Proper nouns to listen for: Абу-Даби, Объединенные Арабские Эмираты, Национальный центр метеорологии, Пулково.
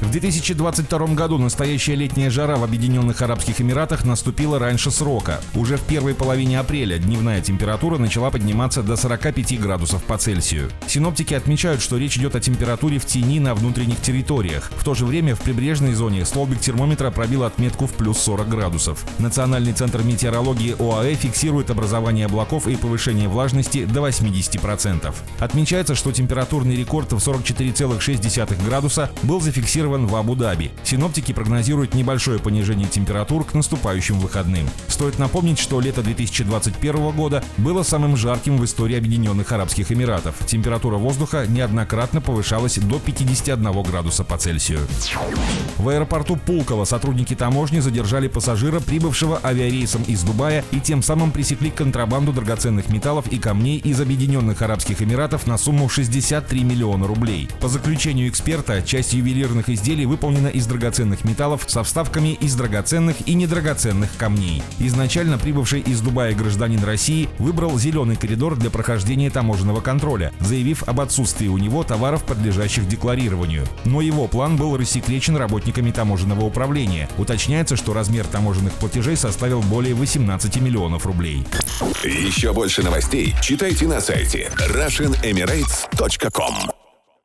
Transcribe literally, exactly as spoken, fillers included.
В две тысячи двадцать втором году настоящая летняя жара в Объединенных Арабских Эмиратах наступила раньше срока. Уже в первой половине апреля дневная температура начала подниматься до сорок пять градусов по Цельсию. Синоптики отмечают, что речь идет о температуре в тени на внутренних территориях. В то же время в прибрежной зоне столбик термометра пробил отметку в плюс сорок градусов. Национальный центр метеорологии ОАЭ фиксирует образование облаков и повышение влажности до восемьдесят процентов. Отмечается, что температурный рекорд в сорок четыре целых шесть десятых градуса был зафиксирован в Абу-Даби. Синоптики прогнозируют небольшое понижение температур к наступающим выходным. Стоит напомнить, что лето две тысячи двадцать первого года было самым жарким в истории Объединенных Арабских Эмиратов. Температура воздуха неоднократно повышалась до пятидесяти одного градуса по Цельсию. В аэропорту Пулково сотрудники таможни задержали пассажира, прибывшего авиарейсом из Дубая, и тем самым пресекли контрабанду драгоценных металлов и камней из Объединенных Арабских Эмиратов на сумму шестьдесят три миллиона рублей. По заключению эксперта, часть ювелирных изделий изделие выполнено из драгоценных металлов со вставками из драгоценных и недрагоценных камней. Изначально прибывший из Дубая гражданин России выбрал зеленый коридор для прохождения таможенного контроля, заявив об отсутствии у него товаров, подлежащих декларированию. Но его план был рассекречен работниками таможенного управления. Уточняется, что размер таможенных платежей составил более восемнадцати миллионов рублей. Еще больше новостей читайте на сайте russian emirates точка com.